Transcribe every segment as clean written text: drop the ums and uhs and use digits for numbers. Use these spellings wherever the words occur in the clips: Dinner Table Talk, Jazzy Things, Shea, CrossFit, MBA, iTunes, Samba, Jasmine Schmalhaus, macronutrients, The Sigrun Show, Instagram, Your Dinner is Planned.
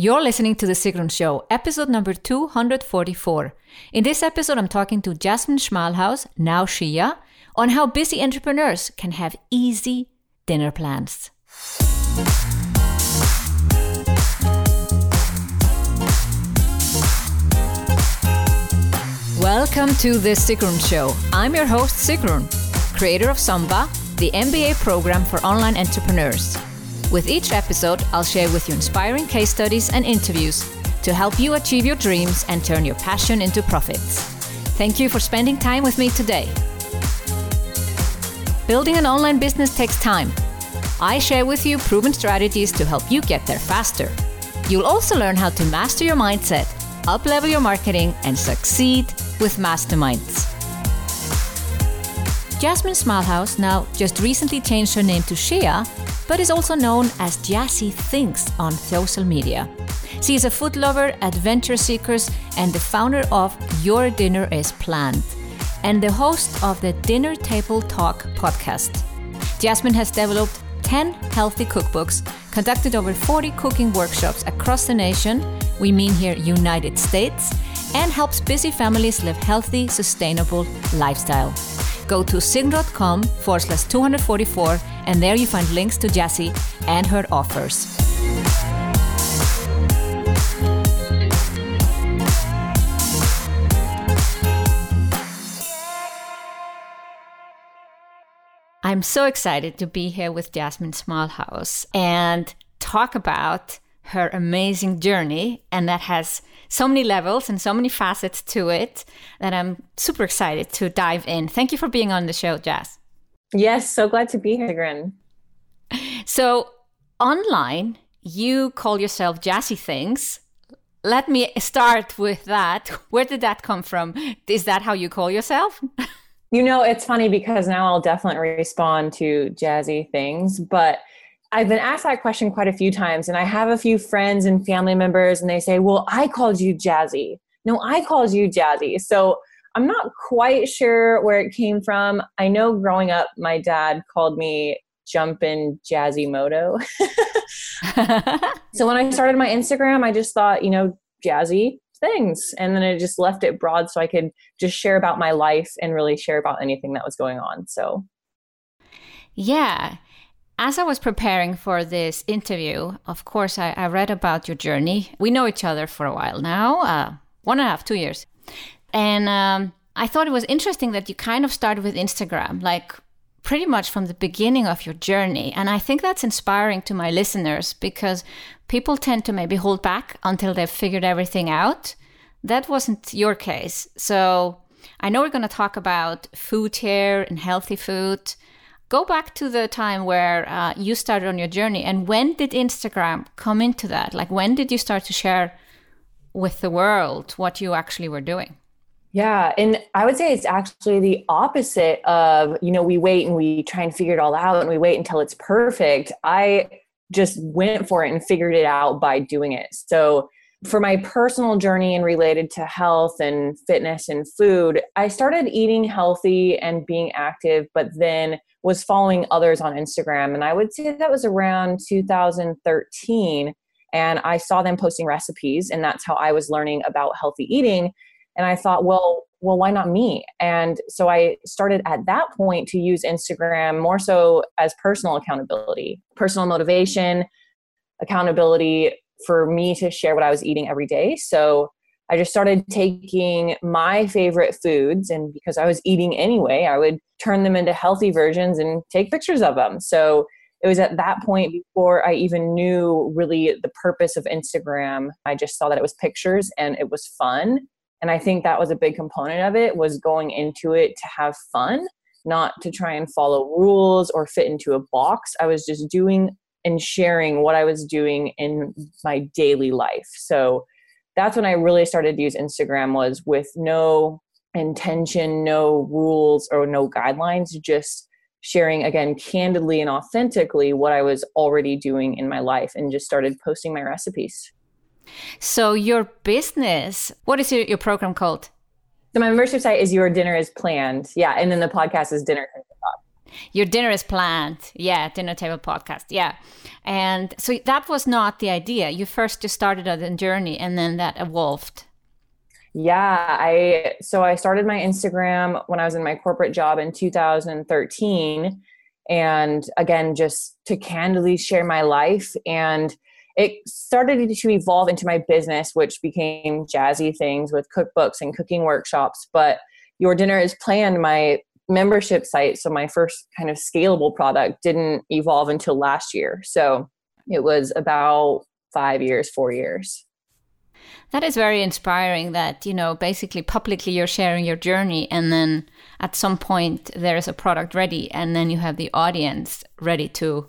You're listening to The Sigrun Show, episode number 244. In this episode, I'm talking to Jasmine Schmalhaus, now Shea, on how busy entrepreneurs can have easy dinner plans. Welcome to The Sigrun Show. I'm your host, Sigrun, creator of Samba, the MBA program for online entrepreneurs. With each episode, I'll share with you inspiring case studies and interviews to help you achieve your dreams and turn your passion into profits. Thank you for spending time with me today. Building an online business takes time. I share with you proven strategies to help you get there faster. You'll also learn how to master your mindset, up-level your marketing, and succeed with masterminds. Jasmine Schmalhaus now just recently changed her name to Shea, but is also known as Jazzy Things on social media. She is a food lover, adventure seeker, and the founder of Your Dinner is Planned, and the host of the Dinner Table Talk podcast. Jasmine has developed 10 healthy cookbooks, conducted over 40 cooking workshops across the nation, we mean here United States, and helps busy families live healthy, sustainable lifestyle. Go to sigrun.com/244, and there you find links to Jazzy and her offers. I'm so excited to be here with Jasmine Schmalhaus and talk about her amazing journey, and that has so many levels and so many facets to it that I'm super excited to dive in. Thank you for being on the show, Jazz. Yes, so glad to be here, Sigrun. So online, you call yourself Jazzy Things. Let me start with that. Where did that come from? Is that how you call yourself? You know, it's funny because now I'll definitely respond to Jazzy Things, but I've been asked that question quite a few times, and I have a few friends and family members, and they say, well, I called you Jazzy. No, I called you Jazzy. So I'm not quite sure where it came from. I know growing up, my dad called me Jumpin' Jazzy Moto. So when I started my Instagram, I just thought, you know, Jazzy Things. And then I just left it broad so I could just share about my life and really share about anything that was going on. So, yeah. As I was preparing for this interview, of course, I read about your journey. We know each other for a while now, 1.5, 2 years. And I thought it was interesting that you kind of started with Instagram, like pretty much from the beginning of your journey. And I think that's inspiring to my listeners because people tend to maybe hold back until they've figured everything out. That wasn't your case. So I know we're going to talk about food here and healthy food. Go back to the time where you started on your journey, and when did Instagram come into that? Like, when did you start to share with the world what you actually were doing? Yeah, and I would say it's actually the opposite of, you know, we wait and we try and figure it all out and we wait until it's perfect. I just went for it and figured it out by doing it. So for my personal journey and related to health and fitness and food, I started eating healthy and being active, but then was following others on Instagram. And I would say that was around 2013. And I saw them posting recipes, and that's how I was learning about healthy eating. And I thought, well, why not me? And so I started at that point to use Instagram more so as personal accountability, personal motivation, accountability, for me to share what I was eating every day. So I just started taking my favorite foods, and because I was eating anyway, I would turn them into healthy versions and take pictures of them. So it was at that point, before I even knew really the purpose of Instagram, I just saw that it was pictures and it was fun. And I think that was a big component of it, was going into it to have fun, not to try and follow rules or fit into a box. I was just doing and sharing what I was doing in my daily life. So that's when I really started to use Instagram, was with no intention, no rules or no guidelines, just sharing, again, candidly and authentically what I was already doing in my life, and just started posting my recipes. So your business, what is your program called? So my membership site is Your Dinner is Planned. Yeah. And then the podcast is Dinner Table Talk. Your Dinner is Planned. Yeah, Dinner Table Podcast. Yeah. And so that was not the idea. You first just started on the journey and then that evolved. Yeah. So I started my Instagram when I was in my corporate job in 2013. And again, just to candidly share my life. And it started to evolve into my business, which became Jazzy Things with cookbooks and cooking workshops. But Your Dinner is Planned, my membership site, so my first kind of scalable product, didn't evolve until last year. So it was about 4 years. That is very inspiring that, you know, basically publicly you're sharing your journey and then at some point there is a product ready and then you have the audience ready to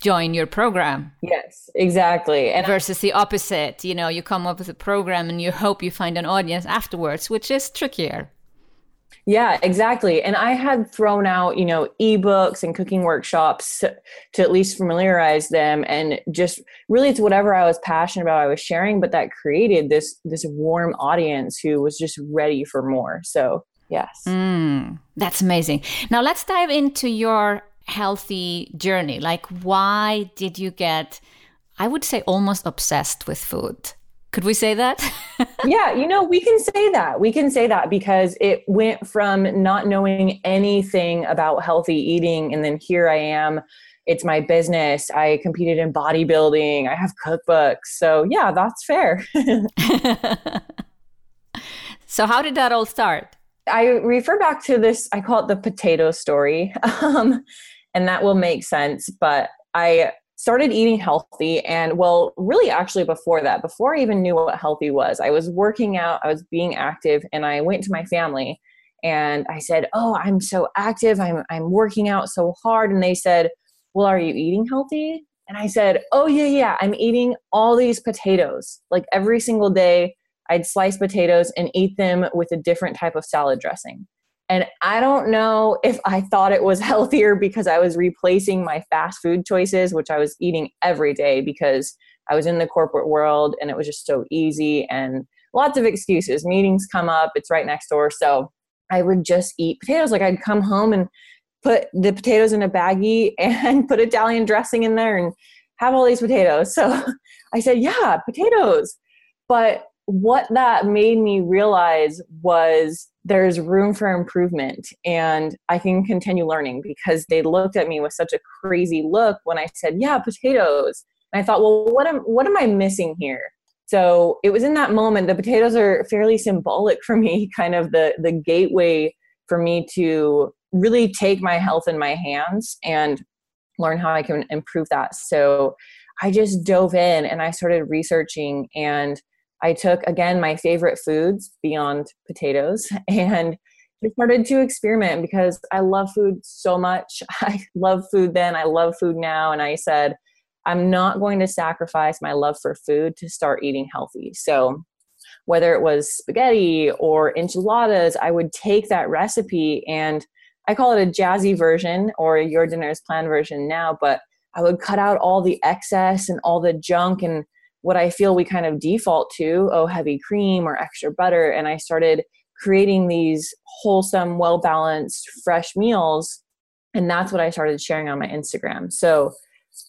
join your program. Yes, exactly. And versus the opposite, you know, you come up with a program and you hope you find an audience afterwards, which is trickier. Yeah, exactly. And I had thrown out, you know, ebooks and cooking workshops to at least familiarize them, and just really it's whatever I was passionate about I was sharing, but that created this warm audience who was just ready for more. So yes. That's amazing. Now let's dive into your healthy journey. Like, why did you get, I would say, almost obsessed with food? Could we say that? Yeah, you know, we can say that. We can say that because it went from not knowing anything about healthy eating, and then here I am. It's my business. I competed in bodybuilding. I have cookbooks. So yeah, that's fair. So how did that all start? I refer back to this, I call it the potato story. And that will make sense. But I started eating healthy, and well, really actually before that, before I even knew what healthy was, I was working out, I was being active, and I went to my family and I said, oh, I'm so active. I'm working out so hard. And they said, well, are you eating healthy? And I said, oh yeah. I'm eating all these potatoes. Like every single day I'd slice potatoes and eat them with a different type of salad dressing. And I don't know if I thought it was healthier because I was replacing my fast food choices, which I was eating every day because I was in the corporate world and it was just so easy, and lots of excuses. Meetings come up, it's right next door. So I would just eat potatoes. Like I'd come home and put the potatoes in a baggie and put Italian dressing in there and have all these potatoes. So I said, yeah, potatoes. But what that made me realize was there's room for improvement and I can continue learning, because they looked at me with such a crazy look when I said, yeah, potatoes. And I thought, well, what am I missing here? So it was in that moment, the potatoes are fairly symbolic for me, kind of the gateway for me to really take my health in my hands and learn how I can improve that. So I just dove in and I started researching, and I took, again, my favorite foods beyond potatoes and started to experiment because I love food so much. I love food then, I love food now. And I said, I'm not going to sacrifice my love for food to start eating healthy. So whether it was spaghetti or enchiladas, I would take that recipe, and I call it a Jazzy version or Your Dinner is Planned version now, but I would cut out all the excess and all the junk and what I feel we kind of default to, oh, heavy cream or extra butter. And I started creating these wholesome, well-balanced, fresh meals. And that's what I started sharing on my Instagram. So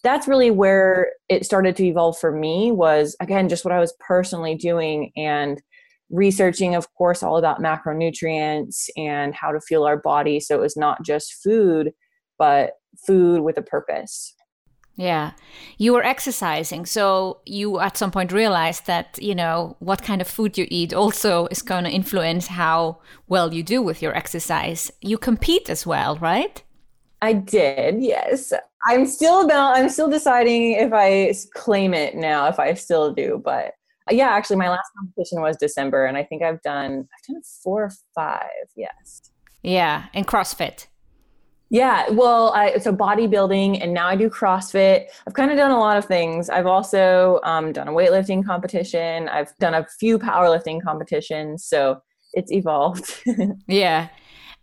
that's really where it started to evolve for me, was, again, just what I was personally doing and researching, of course, all about macronutrients and how to fuel our body. So it was not just food, but food with a purpose. Yeah. You were exercising. So you at some point realized that, you know, what kind of food you eat also is going to influence how well you do with your exercise. You compete as well, right? I did. Yes. I'm still deciding if I claim it now, if I still do. But yeah, actually my last competition was December, and I think I've done 4 or 5. Yes. Yeah. And CrossFit. Yeah, well, so bodybuilding, and now I do CrossFit. I've kind of done a lot of things. I've also done a weightlifting competition. I've done a few powerlifting competitions, so it's evolved. Yeah,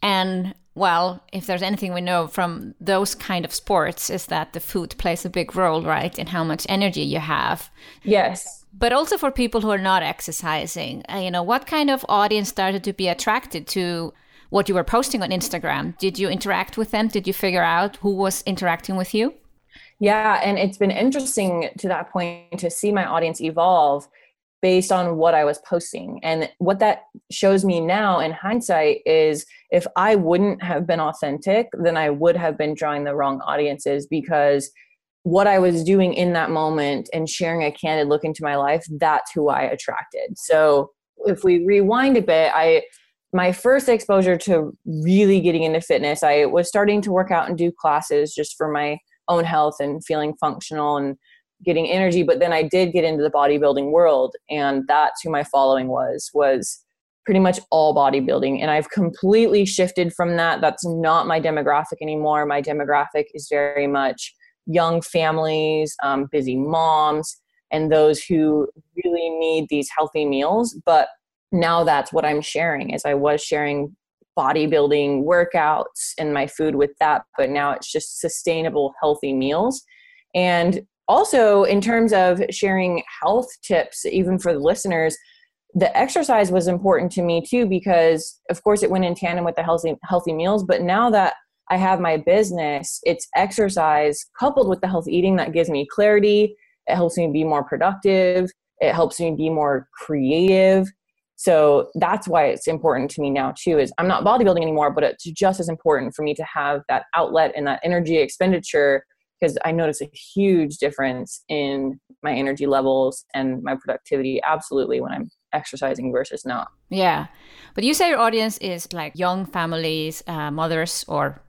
and well, if there's anything we know from those kind of sports is that the food plays a big role, right, in how much energy you have. Yes. But also for people who are not exercising, you know, what kind of audience started to be attracted to what you were posting on Instagram. Did you interact with them? Did you figure out who was interacting with you? Yeah, and it's been interesting to that point to see my audience evolve based on what I was posting. And what that shows me now in hindsight is if I wouldn't have been authentic, then I would have been drawing the wrong audiences, because what I was doing in that moment and sharing a candid look into my life, that's who I attracted. So if we rewind a bit, my first exposure to really getting into fitness, I was starting to work out and do classes just for my own health and feeling functional and getting energy. But then I did get into the bodybuilding world, and that's who my following was pretty much all bodybuilding. And I've completely shifted from that. That's not my demographic anymore. My demographic is very much young families, busy moms, and those who really need these healthy meals. But now that's what I'm sharing, is I was sharing bodybuilding workouts and my food with that, but now it's just sustainable, healthy meals. And also in terms of sharing health tips, even for the listeners, the exercise was important to me too, because of course it went in tandem with the healthy meals. But now that I have my business, it's exercise coupled with the healthy eating that gives me clarity. It helps me be more productive. It helps me be more creative. So that's why it's important to me now too, is I'm not bodybuilding anymore, but it's just as important for me to have that outlet and that energy expenditure, because I notice a huge difference in my energy levels and my productivity, absolutely, when I'm exercising versus not. Yeah. But you say your audience is like young families, mothers, or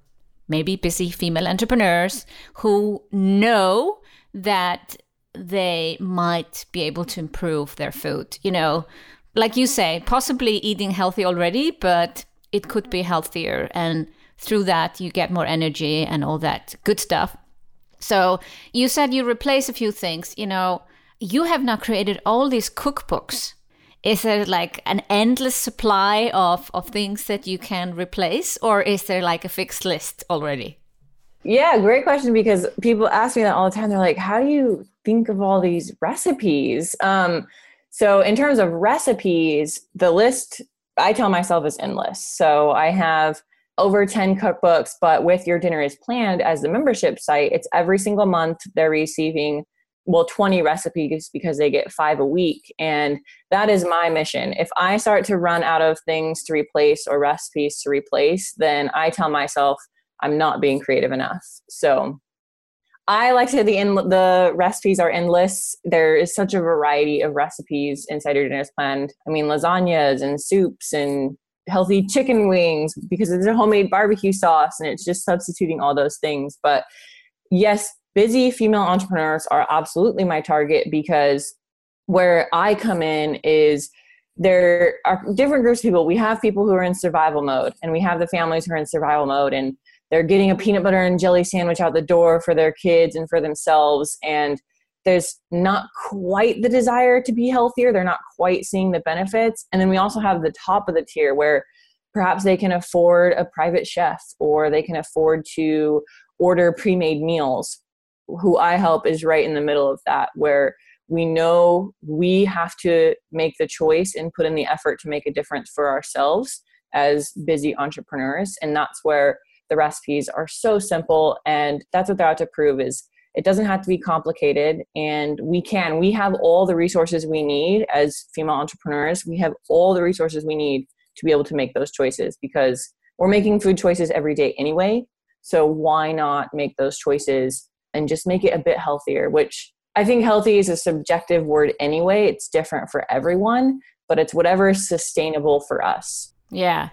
maybe busy female entrepreneurs who know that they might be able to improve their food, you know, like you say, possibly eating healthy already, but it could be healthier. And through that, you get more energy and all that good stuff. So you said you replace a few things. You know, you have now created all these cookbooks. Is there like an endless supply of things that you can replace, or is there like a fixed list already? Yeah, great question, because people ask me that all the time. They're like, how do you think of all these recipes? So in terms of recipes, the list I tell myself is endless. So I have over 10 cookbooks, but with Your Dinner is Planned as the membership site, it's every single month they're receiving, 20 recipes, because they get 5 a week. And that is my mission. If I start to run out of things to replace or recipes to replace, then I tell myself I'm not being creative enough. So I like to say the recipes are endless. There is such a variety of recipes inside Your Dinner is Planned. I mean, lasagnas and soups and healthy chicken wings, because it's a homemade barbecue sauce, and it's just substituting all those things. But yes, busy female entrepreneurs are absolutely my target, because where I come in is there are different groups of people. We have people who are in survival mode, and we have the families who are in survival mode, and they're getting a peanut butter and jelly sandwich out the door for their kids and for themselves. And there's not quite the desire to be healthier. They're not quite seeing the benefits. And then we also have the top of the tier, where perhaps they can afford a private chef, or they can afford to order pre-made meals. Who I help is right in the middle of that, where we know we have to make the choice and put in the effort to make a difference for ourselves as busy entrepreneurs. And that's where the recipes are so simple, and that's what they're out to prove, is it doesn't have to be complicated, and we have all the resources we need as female entrepreneurs. We have all the resources we need to be able to make those choices, because we're making food choices every day anyway. So why not make those choices and just make it a bit healthier, which I think healthy is a subjective word anyway. It's different for everyone, but it's whatever is sustainable for us. Yeah.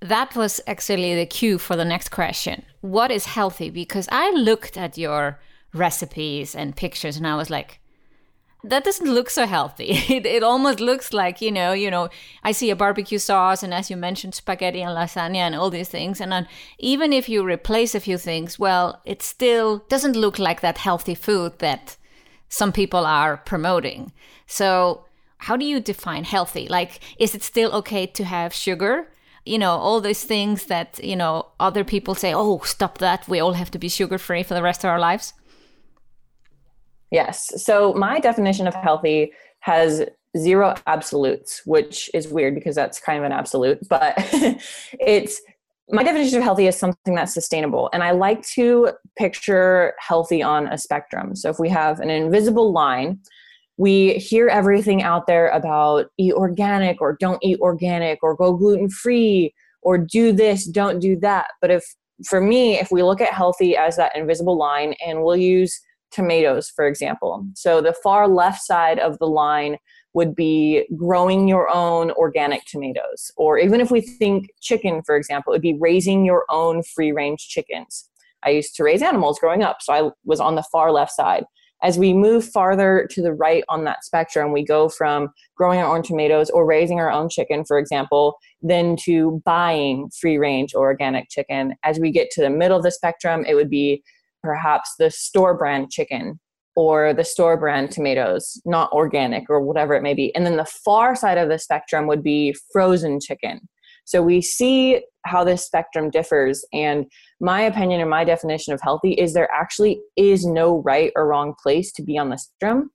That was actually the cue for the next question. What is healthy? Because I looked at your recipes and pictures, and I was like, that doesn't look so healthy. It almost looks like, you know, I see a barbecue sauce, and as you mentioned, spaghetti and lasagna and all these things. And even if you replace a few things, well, it still doesn't look like that healthy food that some people are promoting. So how do you define healthy? Like, is it still okay to have sugar? You know, all those things that, you know, other people say, oh, stop that. We all have to be sugar-free for the rest of our lives. Yes. So my definition of healthy has zero absolutes, which is weird because that's kind of an absolute, but it's, my definition of healthy is something that's sustainable. And I like to picture healthy on a spectrum. So if we have an invisible line, we hear everything out there about eat organic or don't eat organic or go gluten-free or do this, don't do that. But if, for me, if we look at healthy as that invisible line, and we'll use tomatoes, for example. So the far left side of the line would be growing your own organic tomatoes. Or even if we think chicken, for example, it would be raising your own free-range chickens. I used to raise animals growing up, so I was on the far left side. As we move farther to the right on that spectrum, we go from growing our own tomatoes or raising our own chicken, for example, then to buying free-range or organic chicken. As we get to the middle of the spectrum, it would be perhaps the store brand chicken or the store brand tomatoes, not organic or whatever it may be. And then the far side of the spectrum would be frozen chicken. So we see how this spectrum differs. And my opinion and my definition of healthy is there actually is no right or wrong place to be on the spectrum.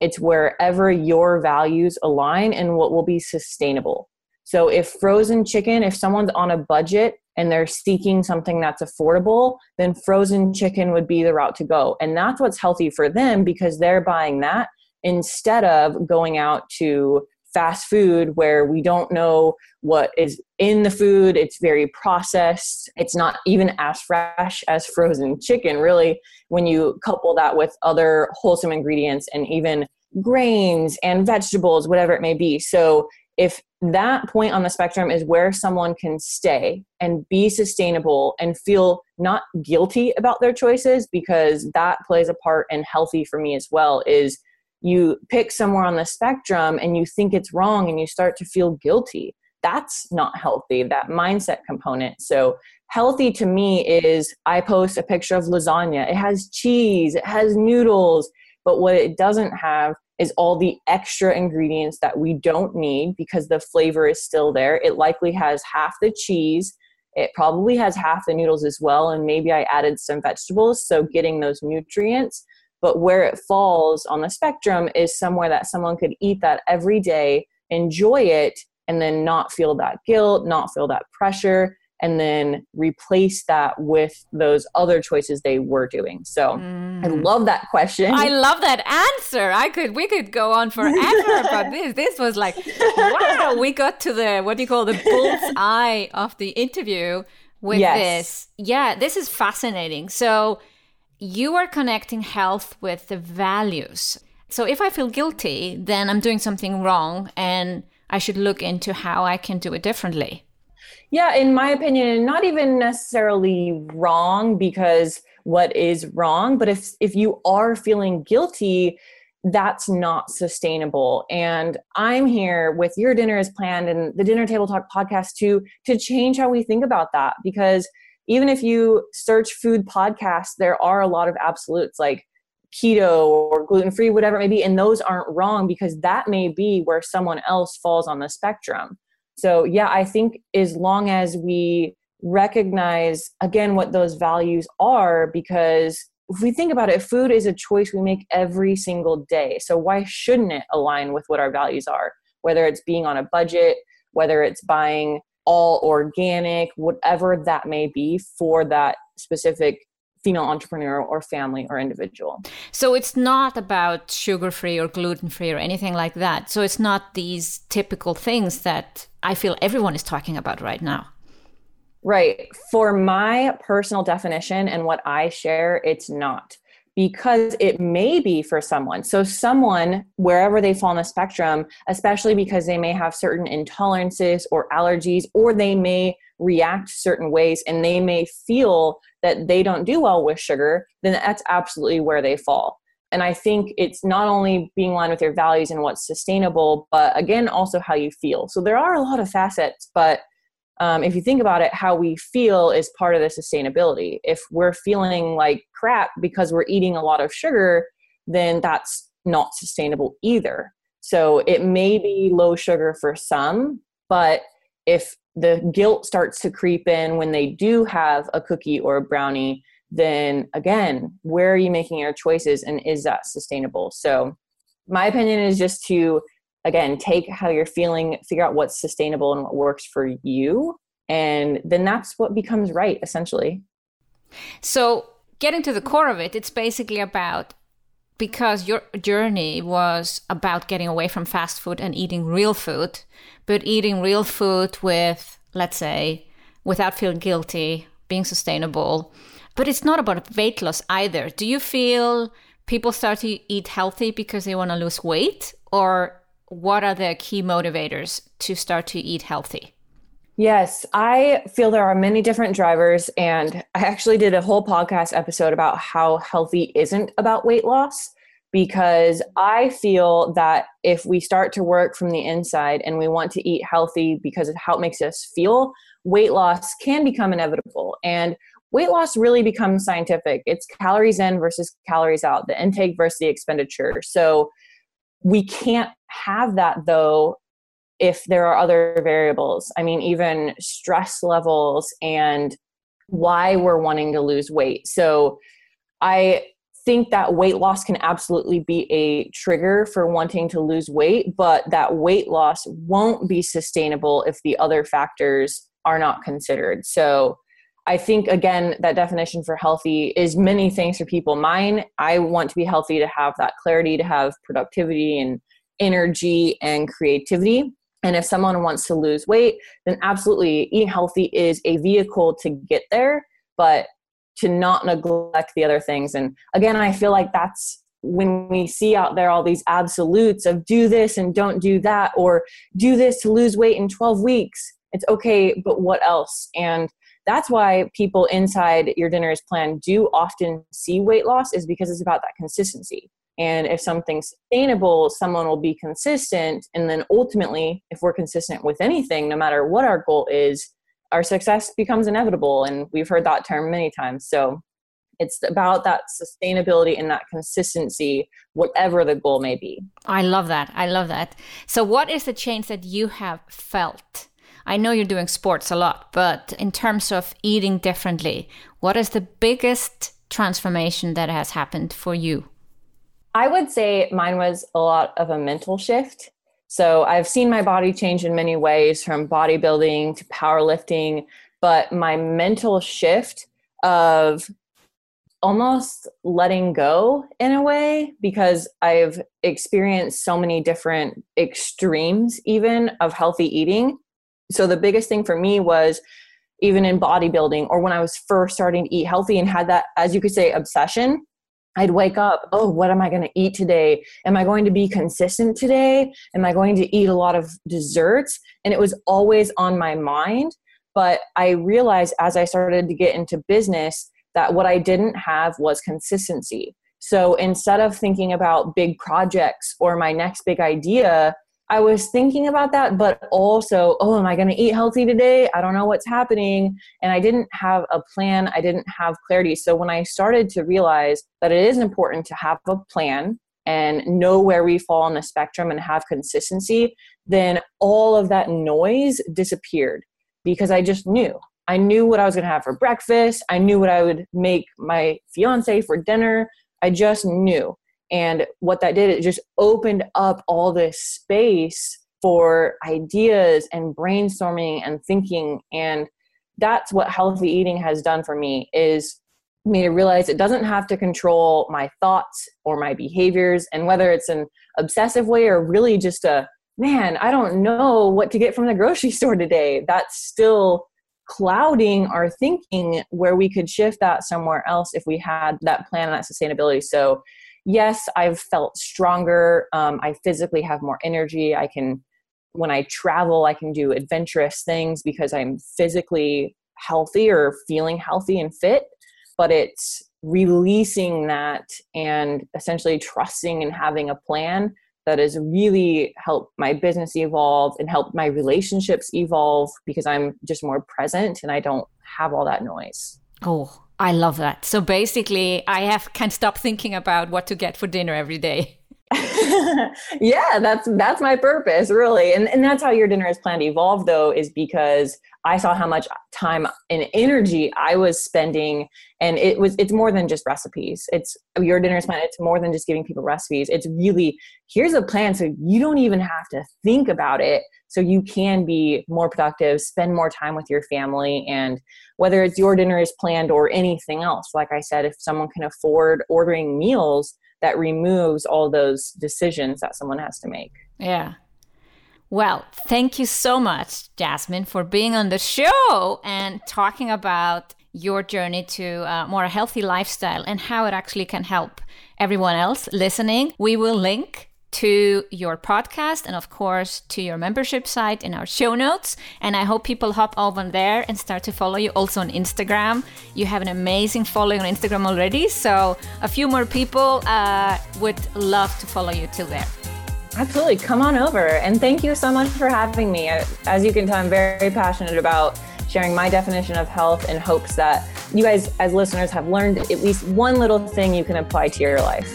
It's wherever your values align and what will be sustainable. So if frozen chicken, if someone's on a budget and they're seeking something that's affordable, then frozen chicken would be the route to go. And that's what's healthy for them because they're buying that instead of going out to fast food where we don't know what is in the food. It's very processed. It's not even as fresh as frozen chicken, really, when you couple that with other wholesome ingredients and even grains and vegetables, whatever it may be. So if that point on the spectrum is where someone can stay and be sustainable and feel not guilty about their choices, because that plays a part in healthy for me as well, is you pick somewhere on the spectrum and you think it's wrong and you start to feel guilty. That's not healthy, that mindset component. So healthy to me is I post a picture of lasagna. It has cheese, it has noodles, but what it doesn't have is all the extra ingredients that we don't need because the flavor is still there. It likely has half the cheese. It probably has half the noodles as well. And maybe I added some vegetables, so getting those nutrients. But where it falls on the spectrum is somewhere that someone could eat that every day, enjoy it, and then not feel that guilt, not feel that pressure, and then replace that with those other choices they were doing. So I love that question. I love that answer. We could go on forever about this. This was like, wow, we got to the, what do you call, the bull's eye of the interview with this. Yeah, this is fascinating. So you are connecting health with the values. So if I feel guilty, then I'm doing something wrong and I should look into how I can do it differently. Yeah, in my opinion, not even necessarily wrong, because what is wrong, but if you are feeling guilty, that's not sustainable. And I'm here with Your Dinner is Planned and the Dinner Table Talk podcast to change how we think about that. Because even if you search food podcasts, there are a lot of absolutes like keto or gluten-free, whatever it may be. And those aren't wrong because that may be where someone else falls on the spectrum. So yeah, I think as long as we recognize, again, what those values are, because if we think about it, food is a choice we make every single day. So why shouldn't it align with what our values are? Whether it's being on a budget, whether it's buying all organic, whatever that may be for that specific female entrepreneur or family or individual. So it's not about sugar-free or gluten-free or anything like that. So it's not these typical things that I feel everyone is talking about right now. Right. For my personal definition and what I share, it's not, because it may be for someone. So someone, wherever they fall on the spectrum, especially because they may have certain intolerances or allergies, or they may react certain ways and they may feel that they don't do well with sugar, then that's absolutely where they fall. And I think it's not only being aligned with your values and what's sustainable, but again, also how you feel. So there are a lot of facets, but if you think about it, how we feel is part of the sustainability. If we're feeling like crap because we're eating a lot of sugar, then that's not sustainable either. So it may be low sugar for some, but if the guilt starts to creep in when they do have a cookie or a brownie, then again, where are you making your choices and is that sustainable? So my opinion is just to again, take how you're feeling, figure out what's sustainable and what works for you. And then that's what becomes right, essentially. So getting to the core of it, it's basically about, because your journey was about getting away from fast food and eating real food, but eating real food with, let's say, without feeling guilty, being sustainable. But it's not about weight loss either. Do you feel people start to eat healthy because they want to lose weight? Or what are the key motivators to start to eat healthy? Yes, I feel there are many different drivers, and I actually did a whole podcast episode about how healthy isn't about weight loss, because I feel that if we start to work from the inside and we want to eat healthy because of how it makes us feel, weight loss can become inevitable. And weight loss really becomes scientific. It's calories in versus calories out, the intake versus the expenditure. So we can't have that, though, if there are other variables. I mean, even stress levels and why we're wanting to lose weight. So I think that weight loss can absolutely be a trigger for wanting to lose weight, but that weight loss won't be sustainable if the other factors are not considered. So I think, again, that definition for healthy is many things for people. Mine, I want to be healthy to have that clarity, to have productivity and energy and creativity. And if someone wants to lose weight, then absolutely eating healthy is a vehicle to get there, but to not neglect the other things. And again, I feel like that's when we see out there all these absolutes of do this and don't do that, or do this to lose weight in 12 weeks. It's okay, but what else? And that's why people inside Your Dinner is Planned do often see weight loss, is because it's about that consistency. And if something's sustainable, someone will be consistent. And then ultimately, if we're consistent with anything, no matter what our goal is, our success becomes inevitable. And we've heard that term many times. So it's about that sustainability and that consistency, whatever the goal may be. I love that. I love that. So what is the change that you have felt? I know you're doing sports a lot, but in terms of eating differently, what is the biggest transformation that has happened for you? I would say mine was a lot of a mental shift. So I've seen my body change in many ways, from bodybuilding to powerlifting, but my mental shift of almost letting go in a way, because I've experienced so many different extremes even of healthy eating. So the biggest thing for me was, even in bodybuilding, or when I was first starting to eat healthy and had that, as you could say, obsession, I'd wake up, oh, what am I going to eat today? Am I going to be consistent today? Am I going to eat a lot of desserts? And it was always on my mind. But I realized as I started to get into business that what I didn't have was consistency. So instead of thinking about big projects or my next big idea, I was thinking about that, but also, oh, am I going to eat healthy today? I don't know what's happening. And I didn't have a plan. I didn't have clarity. So when I started to realize that it is important to have a plan and know where we fall on the spectrum and have consistency, then all of that noise disappeared, because I just knew. I knew what I was going to have for breakfast. I knew what I would make my fiance for dinner. I just knew. And what that did, it just opened up all this space for ideas and brainstorming and thinking. And that's what healthy eating has done for me, is me to realize it doesn't have to control my thoughts or my behaviors. And whether it's an obsessive way or really just a, man, I don't know what to get from the grocery store today, that's still clouding our thinking, where we could shift that somewhere else if we had that plan and that sustainability. So yes, I've felt stronger. I physically have more energy. I can, when I travel, I can do adventurous things because I'm physically healthy or feeling healthy and fit. But it's releasing that and essentially trusting and having a plan that has really helped my business evolve and helped my relationships evolve, because I'm just more present and I don't have all that noise. Oh, I love that. So basically, I can stop thinking about what to get for dinner every day. Yeah, that's my purpose, really. And that's how Your Dinner is Planned evolved, though, is because I saw how much time and energy I was spending. And it's more than just recipes. It's Your Dinner is Planned. It's more than just giving people recipes. It's really, here's a plan so you don't even have to think about it. So you can be more productive, spend more time with your family. And whether it's Your Dinner is Planned or anything else, like I said, if someone can afford ordering meals, that removes all those decisions that someone has to make. Yeah. Well, thank you so much, Jasmine, for being on the show and talking about your journey to a more healthy lifestyle and how it actually can help everyone else listening. We will link to your podcast and, of course, to your membership site in our show notes. And I hope people hop over there and start to follow you also on Instagram. You have an amazing following on Instagram already. So a few more people would love to follow you till there. Absolutely. Come on over. And thank you so much for having me. As you can tell, I'm very passionate about sharing my definition of health in hopes that you guys as listeners have learned at least one little thing you can apply to your life.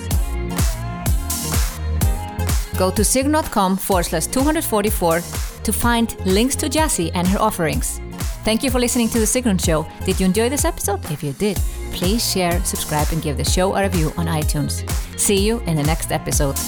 Go to sigrun.com/244 to find links to Jazzy and her offerings. Thank you for listening to The Sigrun Show. Did you enjoy this episode? If you did, please share, subscribe, and give the show a review on iTunes. See you in the next episode.